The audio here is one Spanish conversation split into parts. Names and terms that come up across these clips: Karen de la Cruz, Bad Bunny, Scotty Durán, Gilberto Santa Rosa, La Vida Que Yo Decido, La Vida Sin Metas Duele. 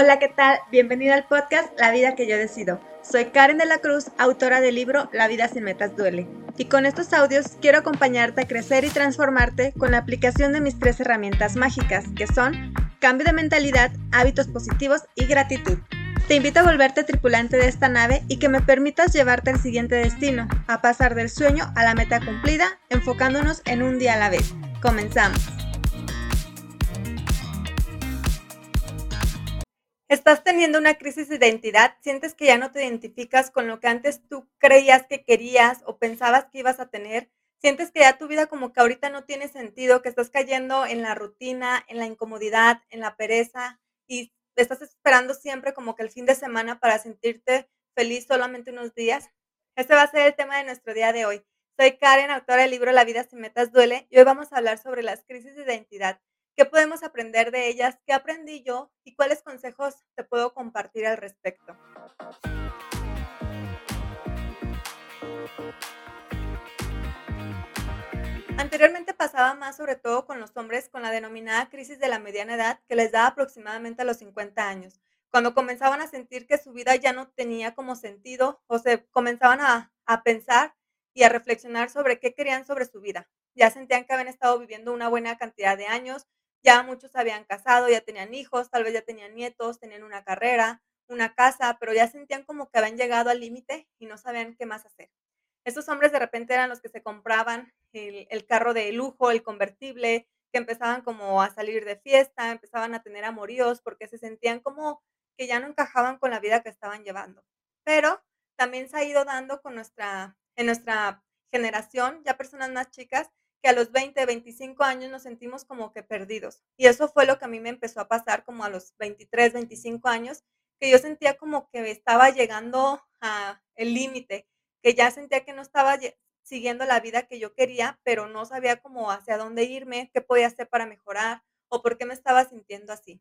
Hola, ¿qué tal? Bienvenida al podcast La Vida Que Yo Decido. Soy Karen de la Cruz, autora del libro La Vida Sin Metas Duele. Y con estos audios quiero acompañarte a crecer y transformarte con la aplicación de mis 3 herramientas mágicas, que son cambio de mentalidad, hábitos positivos y gratitud. Te invito a volverte tripulante de esta nave y que me permitas llevarte al siguiente destino, a pasar del sueño a la meta cumplida, enfocándonos en un día a la vez. ¡Comenzamos! ¿Estás teniendo una crisis de identidad? ¿Sientes que ya no te identificas con lo que antes tú creías que querías o pensabas que ibas a tener? ¿Sientes que ya tu vida como que ahorita no tiene sentido, que estás cayendo en la rutina, en la incomodidad, en la pereza y estás esperando siempre como que el fin de semana para sentirte feliz solamente unos días? Este va a ser el tema de nuestro día de hoy. Soy Karen, autora del libro La Vida Sin Metas Duele, y hoy vamos a hablar sobre las crisis de identidad. ¿Qué podemos aprender de ellas? ¿Qué aprendí yo? ¿Y cuáles consejos te puedo compartir al respecto? Anteriormente pasaba más sobre todo con los hombres con la denominada crisis de la mediana edad, que les daba aproximadamente a los 50 años, cuando comenzaban a sentir que su vida ya no tenía como sentido o se comenzaban a pensar y a reflexionar sobre qué querían sobre su vida. Ya sentían que habían estado viviendo una buena cantidad de años, ya muchos se habían casado, ya tenían hijos, tal vez ya tenían nietos, tenían una carrera, una casa, pero ya sentían como que habían llegado al límite y no sabían qué más hacer. Estos hombres de repente eran los que se compraban el carro de lujo, el convertible, que empezaban como a salir de fiesta, empezaban a tener amoríos porque se sentían como que ya no encajaban con la vida que estaban llevando. Pero también se ha ido dando con en nuestra generación, ya personas más chicas, que a los 20, 25 años nos sentimos como que perdidos. Y eso fue lo que a mí me empezó a pasar como a los 23, 25 años, que yo sentía como que estaba llegando al límite, que ya sentía que no estaba siguiendo la vida que yo quería, pero no sabía cómo hacia dónde irme, qué podía hacer para mejorar o por qué me estaba sintiendo así.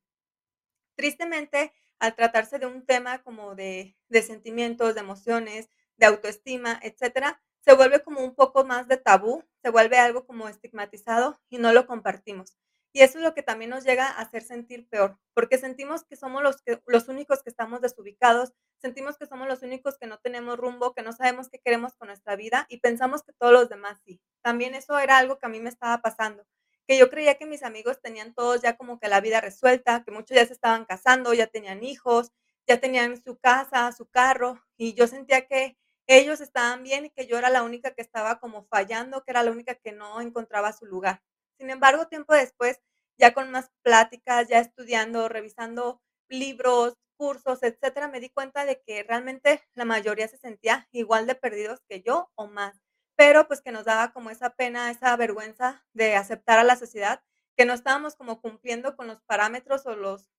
Tristemente, al tratarse de un tema como de sentimientos, de emociones, de autoestima, etcétera, se vuelve como un poco más de tabú, se vuelve algo como estigmatizado y no lo compartimos. Y eso es lo que también nos llega a hacer sentir peor, porque sentimos que somos los únicos que estamos desubicados, sentimos que somos los únicos que no tenemos rumbo, que no sabemos qué queremos con nuestra vida y pensamos que todos los demás sí. También eso era algo que a mí me estaba pasando, que yo creía que mis amigos tenían todos ya como que la vida resuelta, que muchos ya se estaban casando, ya tenían hijos, ya tenían su casa, su carro, y yo sentía que ellos estaban bien y que yo era la única que estaba como fallando, que era la única que no encontraba su lugar. Sin embargo, tiempo después, ya con más pláticas, ya estudiando, revisando libros, cursos, etcétera, me di cuenta de que realmente la mayoría se sentía igual de perdidos que yo o más, pero pues que nos daba como esa pena, esa vergüenza de aceptar a la sociedad, que no estábamos como cumpliendo con los parámetros o los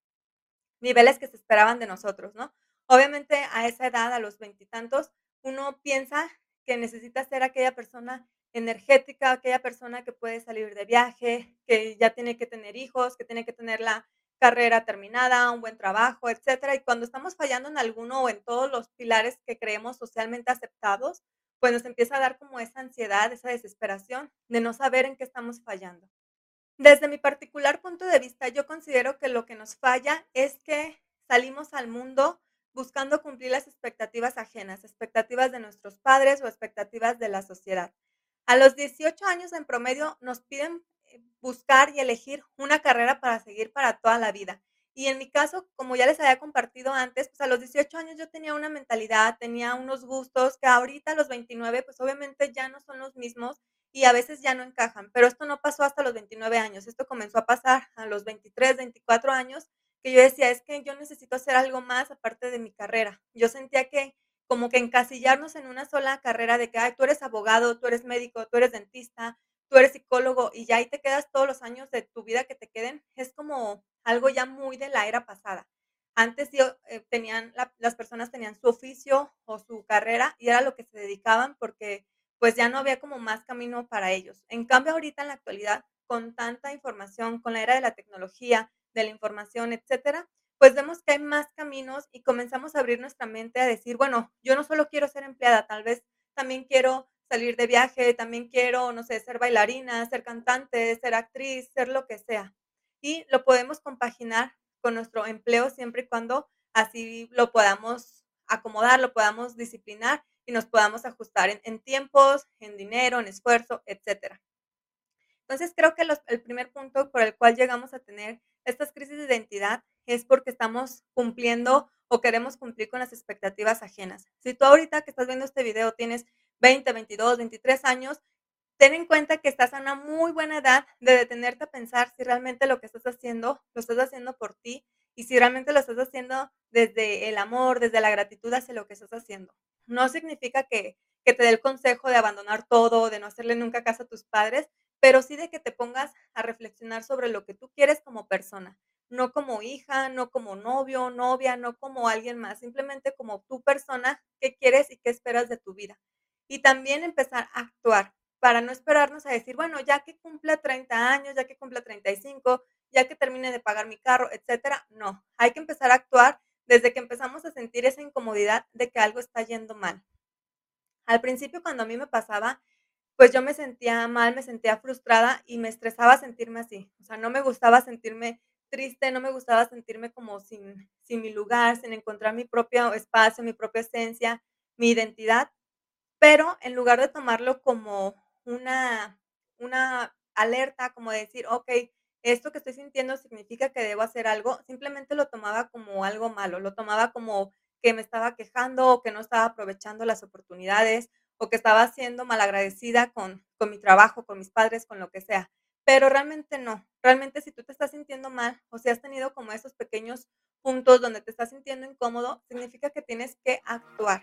niveles que se esperaban de nosotros, ¿no? Obviamente a esa edad, a los 20 y tantos, uno piensa que necesita ser aquella persona energética, aquella persona que puede salir de viaje, que ya tiene que tener hijos, que tiene que tener la carrera terminada, un buen trabajo, etcétera. Y cuando estamos fallando en alguno o en todos los pilares que creemos socialmente aceptados, pues nos empieza a dar como esa ansiedad, esa desesperación de no saber en qué estamos fallando. Desde mi particular punto de vista, yo considero que lo que nos falla es que salimos al mundo buscando cumplir las expectativas ajenas, expectativas de nuestros padres o expectativas de la sociedad. A los 18 años en promedio nos piden buscar y elegir una carrera para seguir para toda la vida. Y en mi caso, como ya les había compartido antes, pues a los 18 años yo tenía una mentalidad, tenía unos gustos que ahorita a los 29, pues obviamente ya no son los mismos y a veces ya no encajan. Pero esto no pasó hasta los 29 años, esto comenzó a pasar a los 23, 24 años, que yo decía, es que yo necesito hacer algo más aparte de mi carrera. Yo sentía que como que encasillarnos en una sola carrera de que, ay, tú eres abogado, tú eres médico, tú eres dentista, tú eres psicólogo y ya ahí te quedas todos los años de tu vida que te queden, es como algo ya muy de la era pasada. Antes las personas tenían su oficio o su carrera y era lo que se dedicaban porque pues ya no había como más camino para ellos. En cambio ahorita en la actualidad, con tanta información, con la era de la tecnología, de la información, etcétera, pues vemos que hay más caminos y comenzamos a abrir nuestra mente a decir, bueno, yo no solo quiero ser empleada, tal vez también quiero salir de viaje, también quiero, no sé, ser bailarina, ser cantante, ser actriz, ser lo que sea. Y lo podemos compaginar con nuestro empleo siempre y cuando así lo podamos acomodar, lo podamos disciplinar y nos podamos ajustar en tiempos, en dinero, en esfuerzo, etc. Entonces creo que el primer punto por el cual llegamos a tener estas crisis de identidad es porque estamos cumpliendo o queremos cumplir con las expectativas ajenas. Si tú ahorita que estás viendo este video tienes 20, 22, 23 años, ten en cuenta que estás a una muy buena edad de detenerte a pensar si realmente lo que estás haciendo, lo estás haciendo por ti y si realmente lo estás haciendo desde el amor, desde la gratitud hacia lo que estás haciendo. No significa que te dé el consejo de abandonar todo, de no hacerle nunca caso a tus padres, pero sí de que te pongas a reflexionar sobre lo que tú quieres como persona, no como hija, no como novio, novia, no como alguien más, simplemente como tu persona, qué quieres y qué esperas de tu vida. Y también empezar a actuar para no esperarnos a decir, bueno, ya que cumpla 30 años, ya que cumpla 35, ya que termine de pagar mi carro, etcétera. No, hay que empezar a actuar desde que empezamos a sentir esa incomodidad de que algo está yendo mal. Al principio, cuando a mí me pasaba, pues yo me sentía mal, me sentía frustrada y me estresaba sentirme así. O sea, no me gustaba sentirme triste, no me gustaba sentirme como sin mi lugar, sin encontrar mi propio espacio, mi propia esencia, mi identidad. Pero en lugar de tomarlo como una alerta, como decir, ok, esto que estoy sintiendo significa que debo hacer algo, simplemente lo tomaba como algo malo, lo tomaba como que me estaba quejando o que no estaba aprovechando las oportunidades o que estaba siendo malagradecida con mi trabajo, con mis padres, con lo que sea. Pero realmente no, realmente si tú te estás sintiendo mal o si has tenido como esos pequeños puntos donde te estás sintiendo incómodo, significa que tienes que actuar.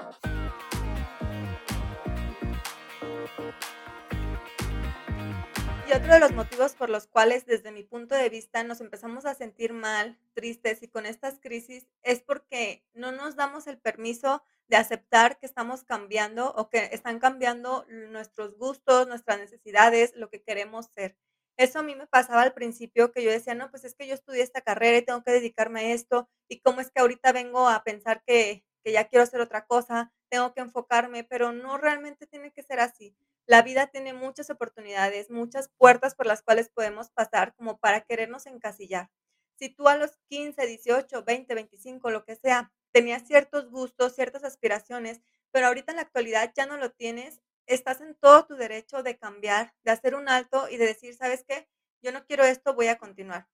Y otro de los motivos por los cuales desde mi punto de vista nos empezamos a sentir mal, tristes y con estas crisis es porque no nos damos el permiso de aceptar que estamos cambiando o que están cambiando nuestros gustos, nuestras necesidades, lo que queremos ser. Eso a mí me pasaba al principio que yo decía, no, pues es que yo estudié esta carrera y tengo que dedicarme a esto y cómo es que ahorita vengo a pensar que ya quiero hacer otra cosa, tengo que enfocarme, pero no realmente tiene que ser así. La vida tiene muchas oportunidades, muchas puertas por las cuales podemos pasar como para querernos encasillar. Si tú a los 15, 18, 20, 25, lo que sea, tenías ciertos gustos, ciertas aspiraciones, pero ahorita en la actualidad ya no lo tienes, estás en todo tu derecho de cambiar, de hacer un alto y de decir, ¿sabes qué? Yo no quiero esto, voy a continuar.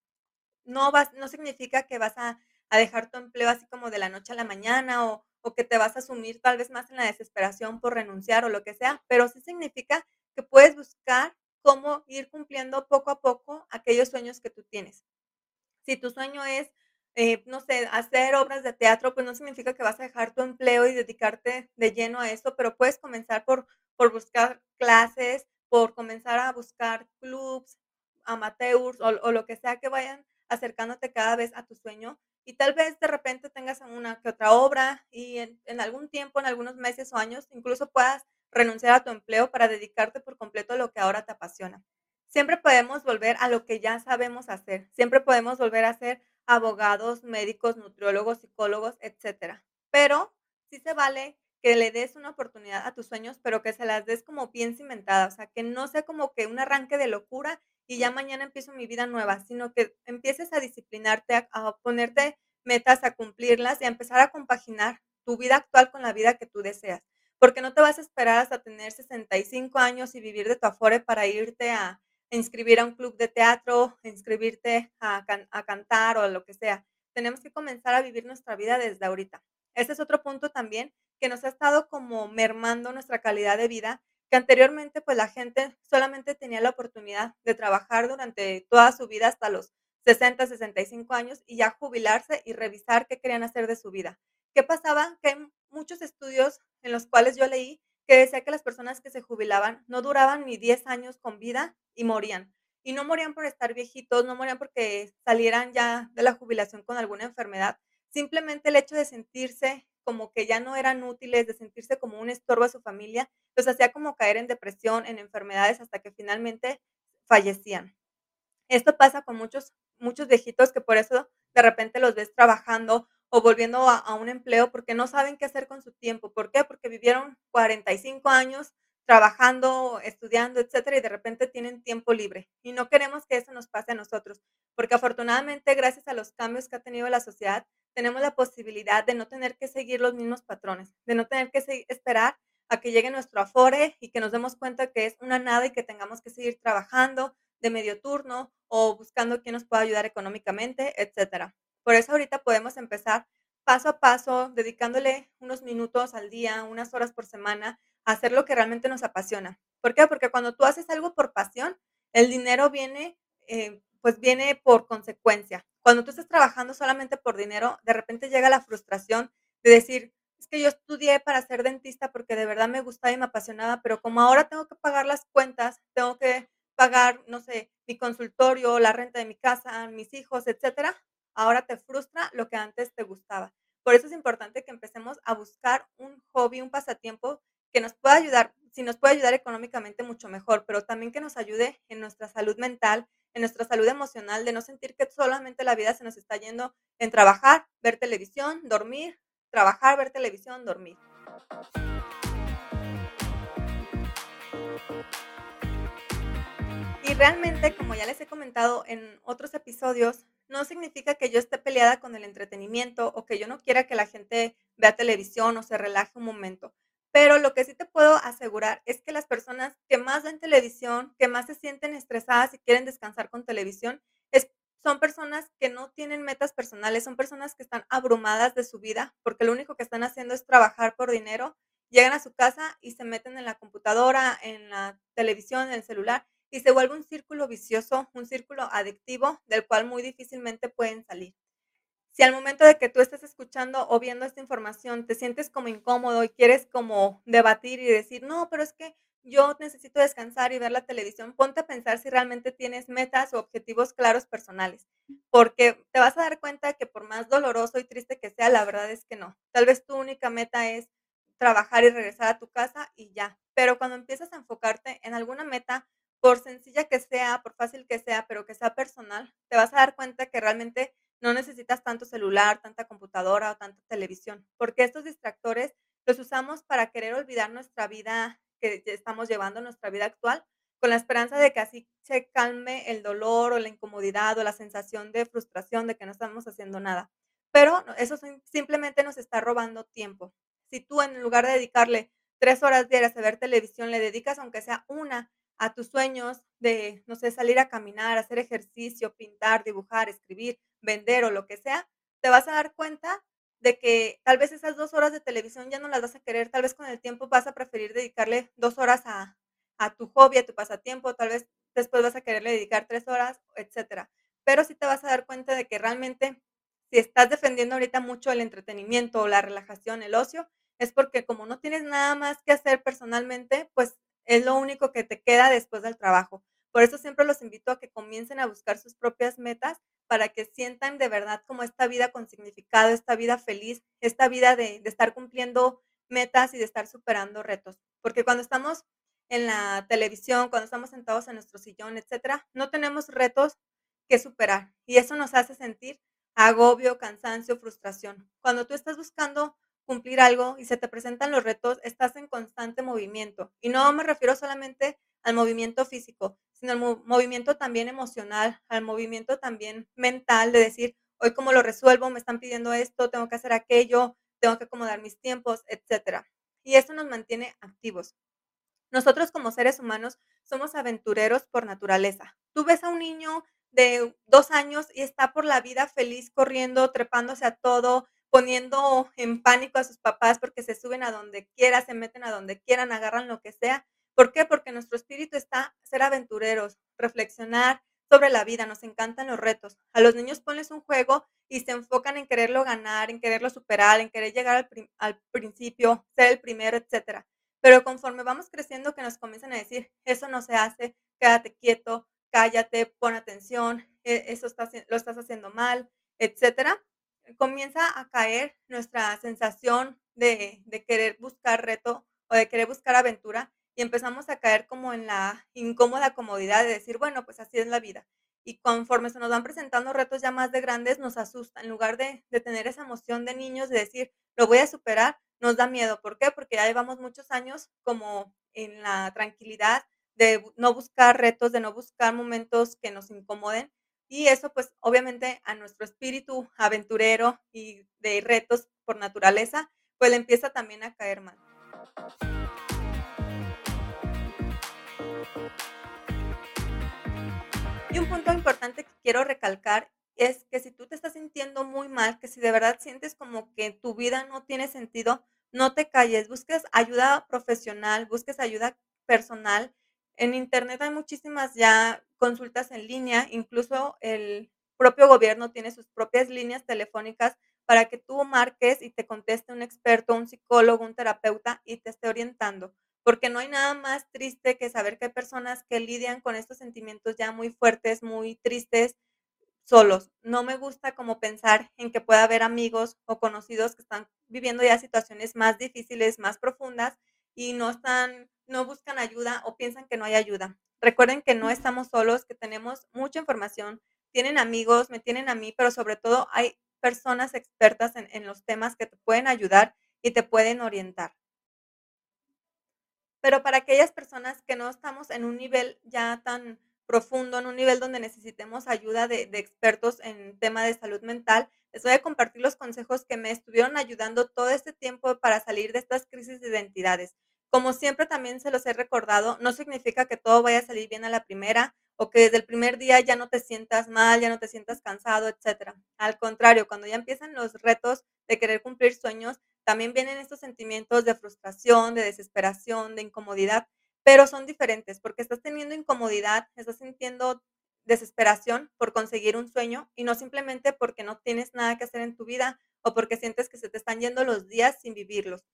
No significa que vas a dejar tu empleo así como de la noche a la mañana o que te vas a sumir tal vez más en la desesperación por renunciar o lo que sea, pero sí significa que puedes buscar cómo ir cumpliendo poco a poco aquellos sueños que tú tienes. Si tu sueño es, no sé, hacer obras de teatro, pues no significa que vas a dejar tu empleo y dedicarte de lleno a eso, pero puedes comenzar por buscar clases, por comenzar a buscar clubs, amateurs o lo que sea que vayan acercándote cada vez a tu sueño. Y tal vez de repente tengas una que otra obra y en algún tiempo, en algunos meses o años, incluso puedas renunciar a tu empleo para dedicarte por completo a lo que ahora te apasiona. Siempre podemos volver a lo que ya sabemos hacer. Siempre podemos volver a ser abogados, médicos, nutriólogos, psicólogos, etc. Pero sí se vale que le des una oportunidad a tus sueños, pero que se las des como bien cimentada. O sea, que no sea como que un arranque de locura y ya mañana empiezo mi vida nueva, sino que empieces a disciplinarte, a ponerte metas, a cumplirlas y a empezar a compaginar tu vida actual con la vida que tú deseas. Porque no te vas a esperar hasta tener 65 años y vivir de tu afore para irte a inscribir a un club de teatro, inscribirte a cantar o lo que sea. Tenemos que comenzar a vivir nuestra vida desde ahorita. Ese es otro punto también que nos ha estado como mermando nuestra calidad de vida, que anteriormente pues la gente solamente tenía la oportunidad de trabajar durante toda su vida hasta los 60, 65 años y ya jubilarse y revisar qué querían hacer de su vida. ¿Qué pasaba? Que hay muchos estudios en los cuales yo leí que decía que las personas que se jubilaban no duraban ni 10 años con vida y morían. Y no morían por estar viejitos, no morían porque salieran ya de la jubilación con alguna enfermedad. Simplemente el hecho de sentirse como que ya no eran útiles, de sentirse como un estorbo a su familia, los hacía como caer en depresión, en enfermedades, hasta que finalmente fallecían. Esto pasa con muchos viejitos que por eso de repente los ves trabajando o volviendo a un empleo porque no saben qué hacer con su tiempo. ¿Por qué? Porque vivieron 45 años trabajando, estudiando, etcétera, y de repente tienen tiempo libre. Y no queremos que eso nos pase a nosotros, porque afortunadamente, gracias a los cambios que ha tenido la sociedad, tenemos la posibilidad de no tener que seguir los mismos patrones, de no tener que esperar a que llegue nuestro afore y que nos demos cuenta que es una nada y que tengamos que seguir trabajando de medio turno o buscando quién nos pueda ayudar económicamente, etcétera. Por eso ahorita podemos empezar paso a paso, dedicándole unos minutos al día, unas horas por semana, a hacer lo que realmente nos apasiona. ¿Por qué? Porque cuando tú haces algo por pasión, el dinero viene, viene por consecuencia. Cuando tú estás trabajando solamente por dinero, de repente llega la frustración de decir, es que yo estudié para ser dentista porque de verdad me gustaba y me apasionaba, pero como ahora tengo que pagar las cuentas, tengo que pagar, no sé, mi consultorio, la renta de mi casa, mis hijos, etcétera, ahora te frustra lo que antes te gustaba. Por eso es importante que empecemos a buscar un hobby, un pasatiempo que nos pueda ayudar, si nos puede ayudar económicamente mucho mejor, pero también que nos ayude en nuestra salud mental, en nuestra salud emocional, de no sentir que solamente la vida se nos está yendo en trabajar, ver televisión, dormir, trabajar, ver televisión, dormir. Y realmente, como ya les he comentado en otros episodios, no significa que yo esté peleada con el entretenimiento o que yo no quiera que la gente vea televisión o se relaje un momento. Pero lo que sí te puedo asegurar es que las personas que más ven televisión, que más se sienten estresadas y quieren descansar con televisión, son personas que no tienen metas personales, son personas que están abrumadas de su vida porque lo único que están haciendo es trabajar por dinero, llegan a su casa y se meten en la computadora, en la televisión, en el celular, y se vuelve un círculo vicioso, un círculo adictivo del cual muy difícilmente pueden salir. Si al momento de que tú estés escuchando o viendo esta información te sientes como incómodo y quieres como debatir y decir, no, pero es que yo necesito descansar y ver la televisión, ponte a pensar si realmente tienes metas o objetivos claros personales, porque te vas a dar cuenta que por más doloroso y triste que sea, la verdad es que no. Tal vez tu única meta es trabajar y regresar a tu casa y ya, pero cuando empiezas a enfocarte en alguna meta, por sencilla que sea, por fácil que sea, pero que sea personal, te vas a dar cuenta que realmente no necesitas tanto celular, tanta computadora o tanta televisión, porque estos distractores los usamos para querer olvidar nuestra vida que estamos llevando, nuestra vida actual, con la esperanza de que así se calme el dolor o la incomodidad o la sensación de frustración de que no estamos haciendo nada. Pero eso simplemente nos está robando tiempo. Si tú en lugar de dedicarle 3 horas diarias a ver televisión, le dedicas aunque sea una a tus sueños de, no sé, salir a caminar, hacer ejercicio, pintar, dibujar, escribir, vender o lo que sea, te vas a dar cuenta de que tal vez esas 2 horas de televisión ya no las vas a querer, tal vez con el tiempo vas a preferir dedicarle 2 horas a tu hobby, a tu pasatiempo, tal vez después vas a quererle dedicar 3 horas, etcétera. Pero sí te vas a dar cuenta de que realmente si estás defendiendo ahorita mucho el entretenimiento, la relajación, el ocio, es porque como no tienes nada más que hacer personalmente, pues es lo único que te queda después del trabajo. Por eso siempre los invito a que comiencen a buscar sus propias metas para que sientan de verdad como esta vida con significado, esta vida feliz, esta vida de estar cumpliendo metas y de estar superando retos. Porque cuando estamos en la televisión, cuando estamos sentados en nuestro sillón, etcétera, no tenemos retos que superar. Y eso nos hace sentir agobio, cansancio, frustración. Cuando tú estás buscando cumplir algo y se te presentan los retos, estás en constante movimiento. Y no me refiero solamente al movimiento físico, sino al movimiento también emocional, al movimiento también mental de decir, hoy cómo lo resuelvo, me están pidiendo esto, tengo que hacer aquello, tengo que acomodar mis tiempos, etcétera. Y eso nos mantiene activos. Nosotros como seres humanos somos aventureros por naturaleza. Tú ves a un niño de 2 años y está por la vida feliz, corriendo, trepándose a todo, poniendo en pánico a sus papás porque se suben a donde quiera, se meten a donde quieran, agarran lo que sea. ¿Por qué? Porque nuestro espíritu está a ser aventureros, reflexionar sobre la vida, nos encantan los retos. A los niños ponles un juego y se enfocan en quererlo ganar, en quererlo superar, en querer llegar al principio, ser el primero, etcétera. Pero conforme vamos creciendo que nos comienzan a decir, eso no se hace, quédate quieto, cállate, pon atención, eso lo estás haciendo mal, etcétera. Comienza a caer nuestra sensación de querer buscar reto o de querer buscar aventura y empezamos a caer como en la incómoda comodidad de decir, bueno, pues así es la vida. Y conforme se nos van presentando retos ya más de grandes, nos asusta. En lugar de tener esa emoción de niños de decir, lo voy a superar, nos da miedo. ¿Por qué? Porque ya llevamos muchos años como en la tranquilidad de no buscar retos, de no buscar momentos que nos incomoden. Y eso, pues, obviamente a nuestro espíritu aventurero y de retos por naturaleza, pues le empieza también a caer mal. Y un punto importante que quiero recalcar es que si tú te estás sintiendo muy mal, que si de verdad sientes como que tu vida no tiene sentido, no te calles, busques ayuda profesional, busques ayuda personal. En internet hay muchísimas ya consultas en línea, incluso el propio gobierno tiene sus propias líneas telefónicas para que tú marques y te conteste un experto, un psicólogo, un terapeuta y te esté orientando. Porque no hay nada más triste que saber que hay personas que lidian con estos sentimientos ya muy fuertes, muy tristes, solos. No me gusta como pensar en que pueda haber amigos o conocidos que están viviendo ya situaciones más difíciles, más profundas y no buscan ayuda o piensan que no hay ayuda. Recuerden que no estamos solos, que tenemos mucha información, tienen amigos, me tienen a mí, pero sobre todo hay personas expertas en los temas que te pueden ayudar y te pueden orientar. Pero para aquellas personas que no estamos en un nivel ya tan profundo, en un nivel donde necesitemos ayuda de expertos en tema de salud mental, les voy a compartir los consejos que me estuvieron ayudando todo este tiempo para salir de estas crisis de identidades. Como siempre también se los he recordado, no significa que todo vaya a salir bien a la primera o que desde el primer día ya no te sientas mal, ya no te sientas cansado, etc. Al contrario, cuando ya empiezan los retos de querer cumplir sueños, también vienen estos sentimientos de frustración, de desesperación, de incomodidad, pero son diferentes porque estás teniendo incomodidad, estás sintiendo desesperación por conseguir un sueño y no simplemente porque no tienes nada que hacer en tu vida o porque sientes que se te están yendo los días sin vivirlos.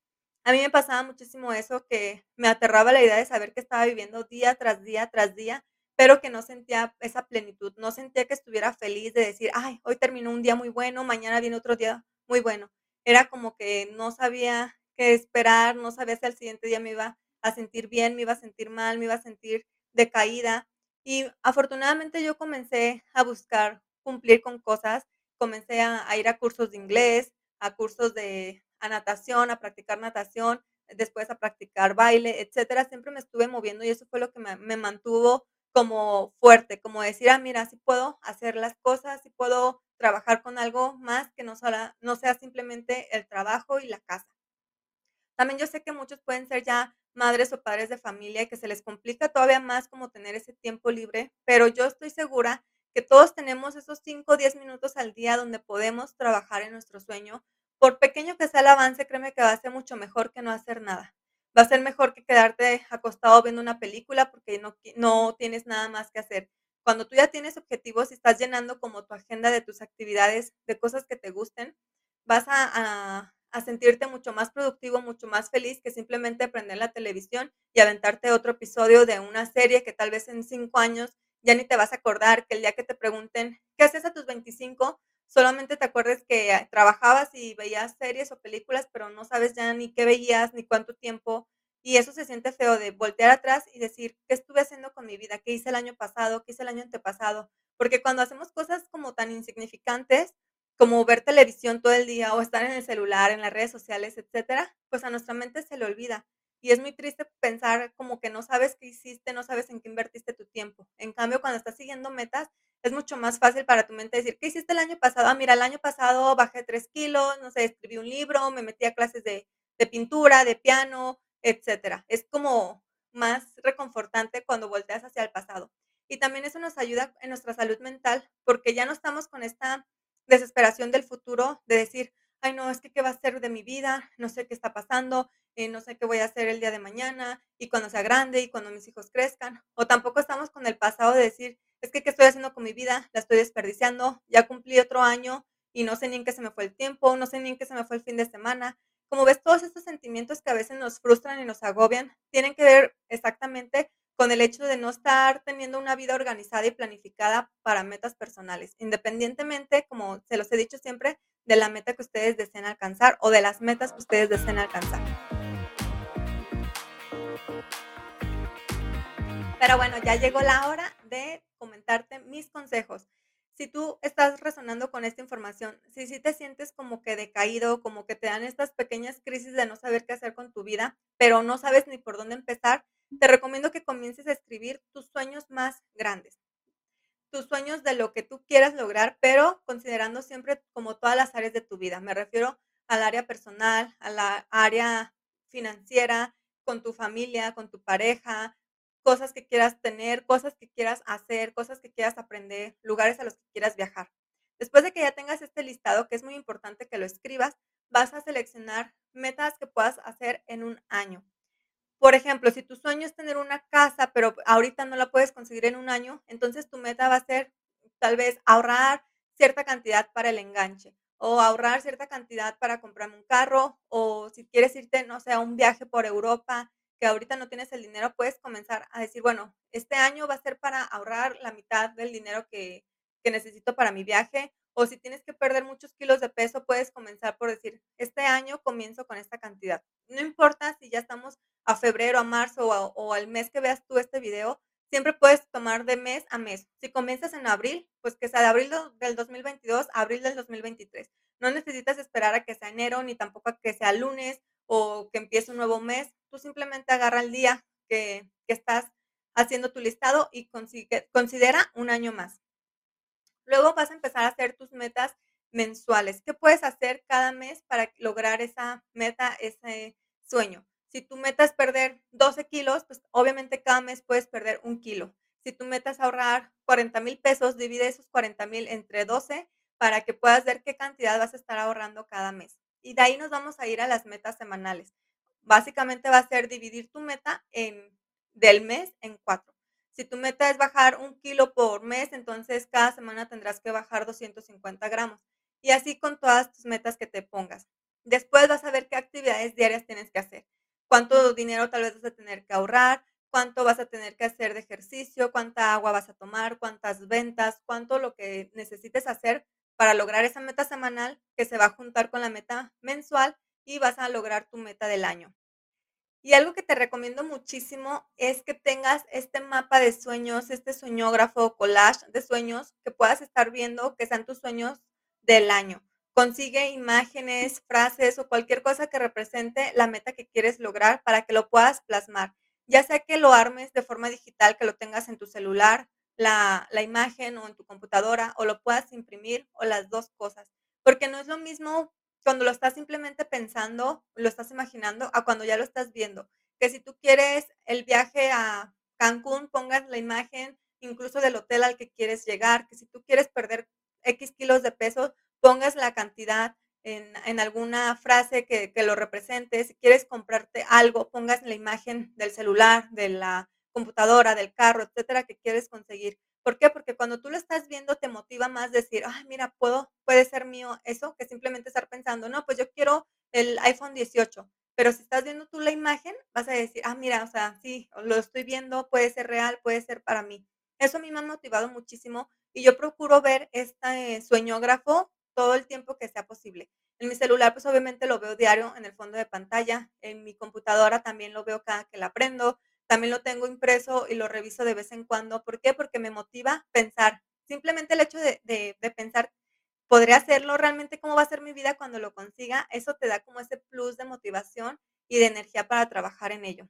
A mí me pasaba muchísimo eso, que me aterraba la idea de saber que estaba viviendo día tras día tras día, pero que no sentía esa plenitud, no sentía que estuviera feliz de decir, ay, hoy terminó un día muy bueno, mañana viene otro día muy bueno. Era como que no sabía qué esperar, no sabía si al siguiente día me iba a sentir bien, me iba a sentir mal, me iba a sentir decaída. Y afortunadamente yo comencé a buscar cumplir con cosas, comencé a ir a cursos de inglés, a cursos de natación, a practicar natación, después a practicar baile, etcétera. Siempre me estuve moviendo y eso fue lo que me mantuvo como fuerte, como decir, mira, sí puedo hacer las cosas, sí puedo trabajar con algo más que no sea simplemente el trabajo y la casa. También yo sé que muchos pueden ser ya madres o padres de familia y que se les complica todavía más como tener ese tiempo libre, pero yo estoy segura que todos tenemos esos 5 o 10 minutos al día donde podemos trabajar en nuestro sueño. Por pequeño que sea el avance, créeme que va a ser mucho mejor que no hacer nada. Va a ser mejor que quedarte acostado viendo una película porque no tienes nada más que hacer. Cuando tú ya tienes objetivos y estás llenando como tu agenda de tus actividades, de cosas que te gusten, vas a sentirte mucho más productivo, mucho más feliz que simplemente prender la televisión y aventarte otro episodio de una serie que tal vez en 5 años ya ni te vas a acordar, que el día que te pregunten, ¿qué haces a tus 25? Solamente te acuerdes que trabajabas y veías series o películas, pero no sabes ya ni qué veías, ni cuánto tiempo. Y eso se siente feo, de voltear atrás y decir, ¿qué estuve haciendo con mi vida? ¿Qué hice el año pasado? ¿Qué hice el año antepasado? Porque cuando hacemos cosas como tan insignificantes, como ver televisión todo el día o estar en el celular, en las redes sociales, etcétera, pues a nuestra mente se le olvida. Y es muy triste pensar como que no sabes qué hiciste, no sabes en qué invertiste tu tiempo. En cambio, cuando estás siguiendo metas, es mucho más fácil para tu mente decir, ¿qué hiciste el año pasado? Mira, el año pasado bajé 3 kilos, no sé, escribí un libro, me metí a clases de pintura, de piano, etcétera. Es como más reconfortante cuando volteas hacia el pasado. Y también eso nos ayuda en nuestra salud mental, porque ya no estamos con esta desesperación del futuro de decir, ay no, es que qué va a ser de mi vida, no sé qué está pasando, no sé qué voy a hacer el día de mañana, y cuando sea grande, y cuando mis hijos crezcan. O tampoco estamos con el pasado de decir, es que qué estoy haciendo con mi vida, la estoy desperdiciando, ya cumplí otro año, y no sé ni en qué se me fue el tiempo, no sé ni en qué se me fue el fin de semana. Como ves, todos estos sentimientos que a veces nos frustran y nos agobian tienen que ver exactamente con el hecho de no estar teniendo una vida organizada y planificada para metas personales, independientemente, como se los he dicho siempre, de la meta que ustedes deseen alcanzar o de las metas que ustedes deseen alcanzar. Pero bueno, ya llegó la hora de comentarte mis consejos. Si tú estás resonando con esta información, si te sientes como que decaído, como que te dan estas pequeñas crisis de no saber qué hacer con tu vida, pero no sabes ni por dónde empezar, te recomiendo que comiences a escribir tus sueños más grandes, tus sueños de lo que tú quieras lograr, pero considerando siempre como todas las áreas de tu vida. Me refiero al área personal, a la área financiera, con tu familia, con tu pareja, cosas que quieras tener, cosas que quieras hacer, cosas que quieras aprender, lugares a los que quieras viajar. Después de que ya tengas este listado, que es muy importante que lo escribas, vas a seleccionar metas que puedas hacer en un año. Por ejemplo, si tu sueño es tener una casa, pero ahorita no la puedes conseguir en un año, entonces tu meta va a ser tal vez ahorrar cierta cantidad para el enganche, o ahorrar cierta cantidad para comprarme un carro, o si quieres irte, no sé, a un viaje por Europa, que ahorita no tienes el dinero, puedes comenzar a decir, bueno, este año va a ser para ahorrar la mitad del dinero que necesito para mi viaje, o si tienes que perder muchos kilos de peso, puedes comenzar por decir, este año comienzo con esta cantidad. No importa si ya estamos a febrero, a marzo o al mes que veas tú este video, siempre puedes tomar de mes a mes. Si comienzas en abril, pues que sea de abril del 2022 a abril del 2023. No necesitas esperar a que sea enero, ni tampoco a que sea lunes, o que empiece un nuevo mes. Tú simplemente agarra el día que estás haciendo tu listado y considera un año más. Luego vas a empezar a hacer tus metas mensuales. ¿Qué puedes hacer cada mes para lograr esa meta, ese sueño? Si tu meta es perder 12 kilos, pues obviamente cada mes puedes perder 1 kilo. Si tu meta es ahorrar 40,000 pesos, divide esos 40,000 entre 12 para que puedas ver qué cantidad vas a estar ahorrando cada mes. Y de ahí nos vamos a ir a las metas semanales. Básicamente va a ser dividir tu meta del mes en 4. Si tu meta es bajar 1 kilo por mes, entonces cada semana tendrás que bajar 250 gramos. Y así con todas tus metas que te pongas. Después vas a ver qué actividades diarias tienes que hacer. Cuánto dinero tal vez vas a tener que ahorrar, cuánto vas a tener que hacer de ejercicio, cuánta agua vas a tomar, cuántas ventas, cuánto lo que necesites hacer para lograr esa meta semanal que se va a juntar con la meta mensual y vas a lograr tu meta del año. Y algo que te recomiendo muchísimo es que tengas este mapa de sueños, este soñógrafo o collage de sueños que puedas estar viendo que sean tus sueños del año. Consigue imágenes, frases o cualquier cosa que represente la meta que quieres lograr para que lo puedas plasmar. Ya sea que lo armes de forma digital, que lo tengas en tu celular, la imagen o en tu computadora, o lo puedas imprimir, o las dos cosas, porque no es lo mismo cuando lo estás simplemente pensando, lo estás imaginando, a cuando ya lo estás viendo, que si tú quieres el viaje a Cancún, pongas la imagen incluso del hotel al que quieres llegar, que si tú quieres perder X kilos de peso, pongas la cantidad en alguna frase que lo represente, si quieres comprarte algo, pongas la imagen del celular, de la computadora, del carro, etcétera, que quieres conseguir. ¿Por qué? Porque cuando tú lo estás viendo te motiva más decir, ay, mira, puede ser mío eso, que simplemente estar pensando, no, pues yo quiero el iPhone 18, pero si estás viendo tú la imagen, vas a decir, ah, mira, o sea, sí, lo estoy viendo, puede ser real, puede ser para mí. Eso a mí me ha motivado muchísimo y yo procuro ver este sueñógrafo todo el tiempo que sea posible. En mi celular, pues obviamente lo veo diario en el fondo de pantalla, en mi computadora también lo veo cada que la prendo, también lo tengo impreso y lo reviso de vez en cuando. ¿Por qué? Porque me motiva pensar. Simplemente el hecho de pensar, ¿podré hacerlo? ¿Realmente cómo va a ser mi vida cuando lo consiga? Eso te da como ese plus de motivación y de energía para trabajar en ello.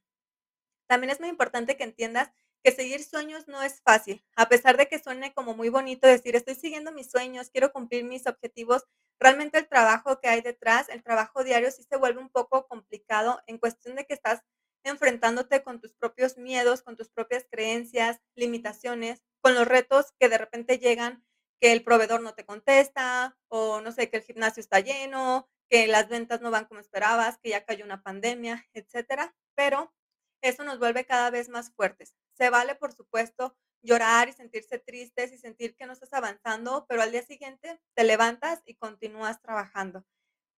También es muy importante que entiendas que seguir sueños no es fácil. A pesar de que suene como muy bonito decir, estoy siguiendo mis sueños, quiero cumplir mis objetivos, realmente el trabajo que hay detrás, el trabajo diario sí se vuelve un poco complicado en cuestión de que estás enfrentándote con tus propios miedos, con tus propias creencias, limitaciones, con los retos que de repente llegan, que el proveedor no te contesta, o no sé, que el gimnasio está lleno, que las ventas no van como esperabas, que ya cayó una pandemia, etcétera. Pero eso nos vuelve cada vez más fuertes. Se vale, por supuesto, llorar y sentirse tristes y sentir que no estás avanzando, pero al día siguiente te levantas y continúas trabajando.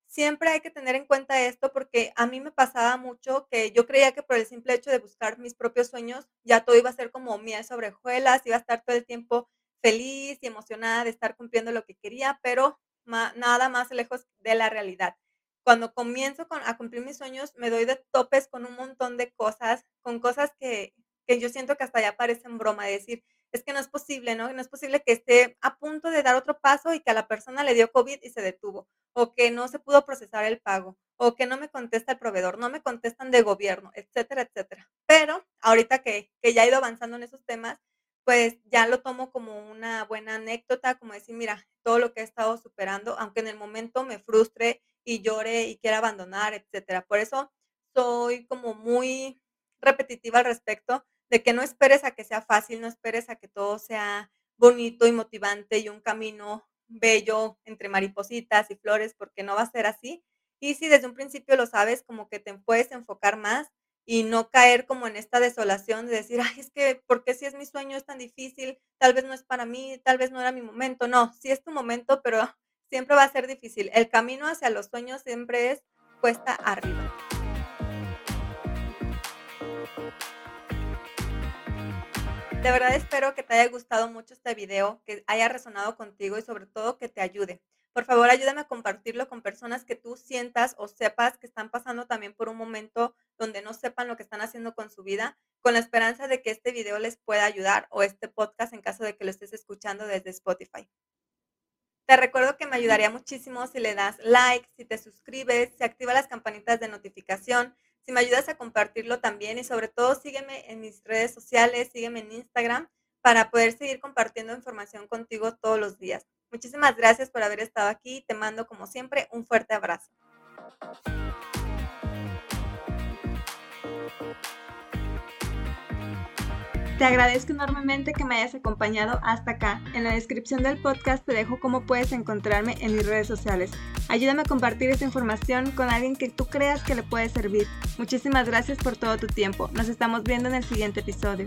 Siempre hay que tener en cuenta esto porque a mí me pasaba mucho que yo creía que por el simple hecho de buscar mis propios sueños ya todo iba a ser como miel sobre hojuelas, iba a estar todo el tiempo feliz y emocionada de estar cumpliendo lo que quería, pero nada más lejos de la realidad. Cuando comienzo a cumplir mis sueños me doy de topes con un montón de cosas, con cosas que yo siento que hasta ya parecen broma, de decir, es que no es posible, ¿no? No es posible que esté a punto de dar otro paso y que a la persona le dio COVID y se detuvo, o que no se pudo procesar el pago, o que no me contesta el proveedor, no me contestan de gobierno, etcétera, etcétera. Pero ahorita que ya he ido avanzando en esos temas, pues ya lo tomo como una buena anécdota, como decir, mira, todo lo que he estado superando, aunque en el momento me frustre y llore y quiera abandonar, etcétera. Por eso soy como muy repetitiva al respecto de que no esperes a que sea fácil, no esperes a que todo sea bonito y motivante y un camino bello entre maripositas y flores, porque no va a ser así. Y si desde un principio lo sabes, como que te puedes enfocar más y no caer como en esta desolación de decir, ay, es que, ¿por qué si es mi sueño es tan difícil? Tal vez no es para mí, tal vez no era mi momento. No, sí es tu momento, pero siempre va a ser difícil. El camino hacia los sueños siempre es cuesta arriba. De verdad espero que te haya gustado mucho este video, que haya resonado contigo y sobre todo que te ayude. Por favor, ayúdame a compartirlo con personas que tú sientas o sepas que están pasando también por un momento donde no sepan lo que están haciendo con su vida, con la esperanza de que este video les pueda ayudar o este podcast en caso de que lo estés escuchando desde Spotify. Te recuerdo que me ayudaría muchísimo si le das like, si te suscribes, si activas las campanitas de notificación, si me ayudas a compartirlo también y sobre todo sígueme en mis redes sociales, sígueme en Instagram para poder seguir compartiendo información contigo todos los días. Muchísimas gracias por haber estado aquí. Te mando como siempre un fuerte abrazo. Te agradezco enormemente que me hayas acompañado hasta acá. En la descripción del podcast te dejo cómo puedes encontrarme en mis redes sociales. Ayúdame a compartir esta información con alguien que tú creas que le puede servir. Muchísimas gracias por todo tu tiempo. Nos estamos viendo en el siguiente episodio.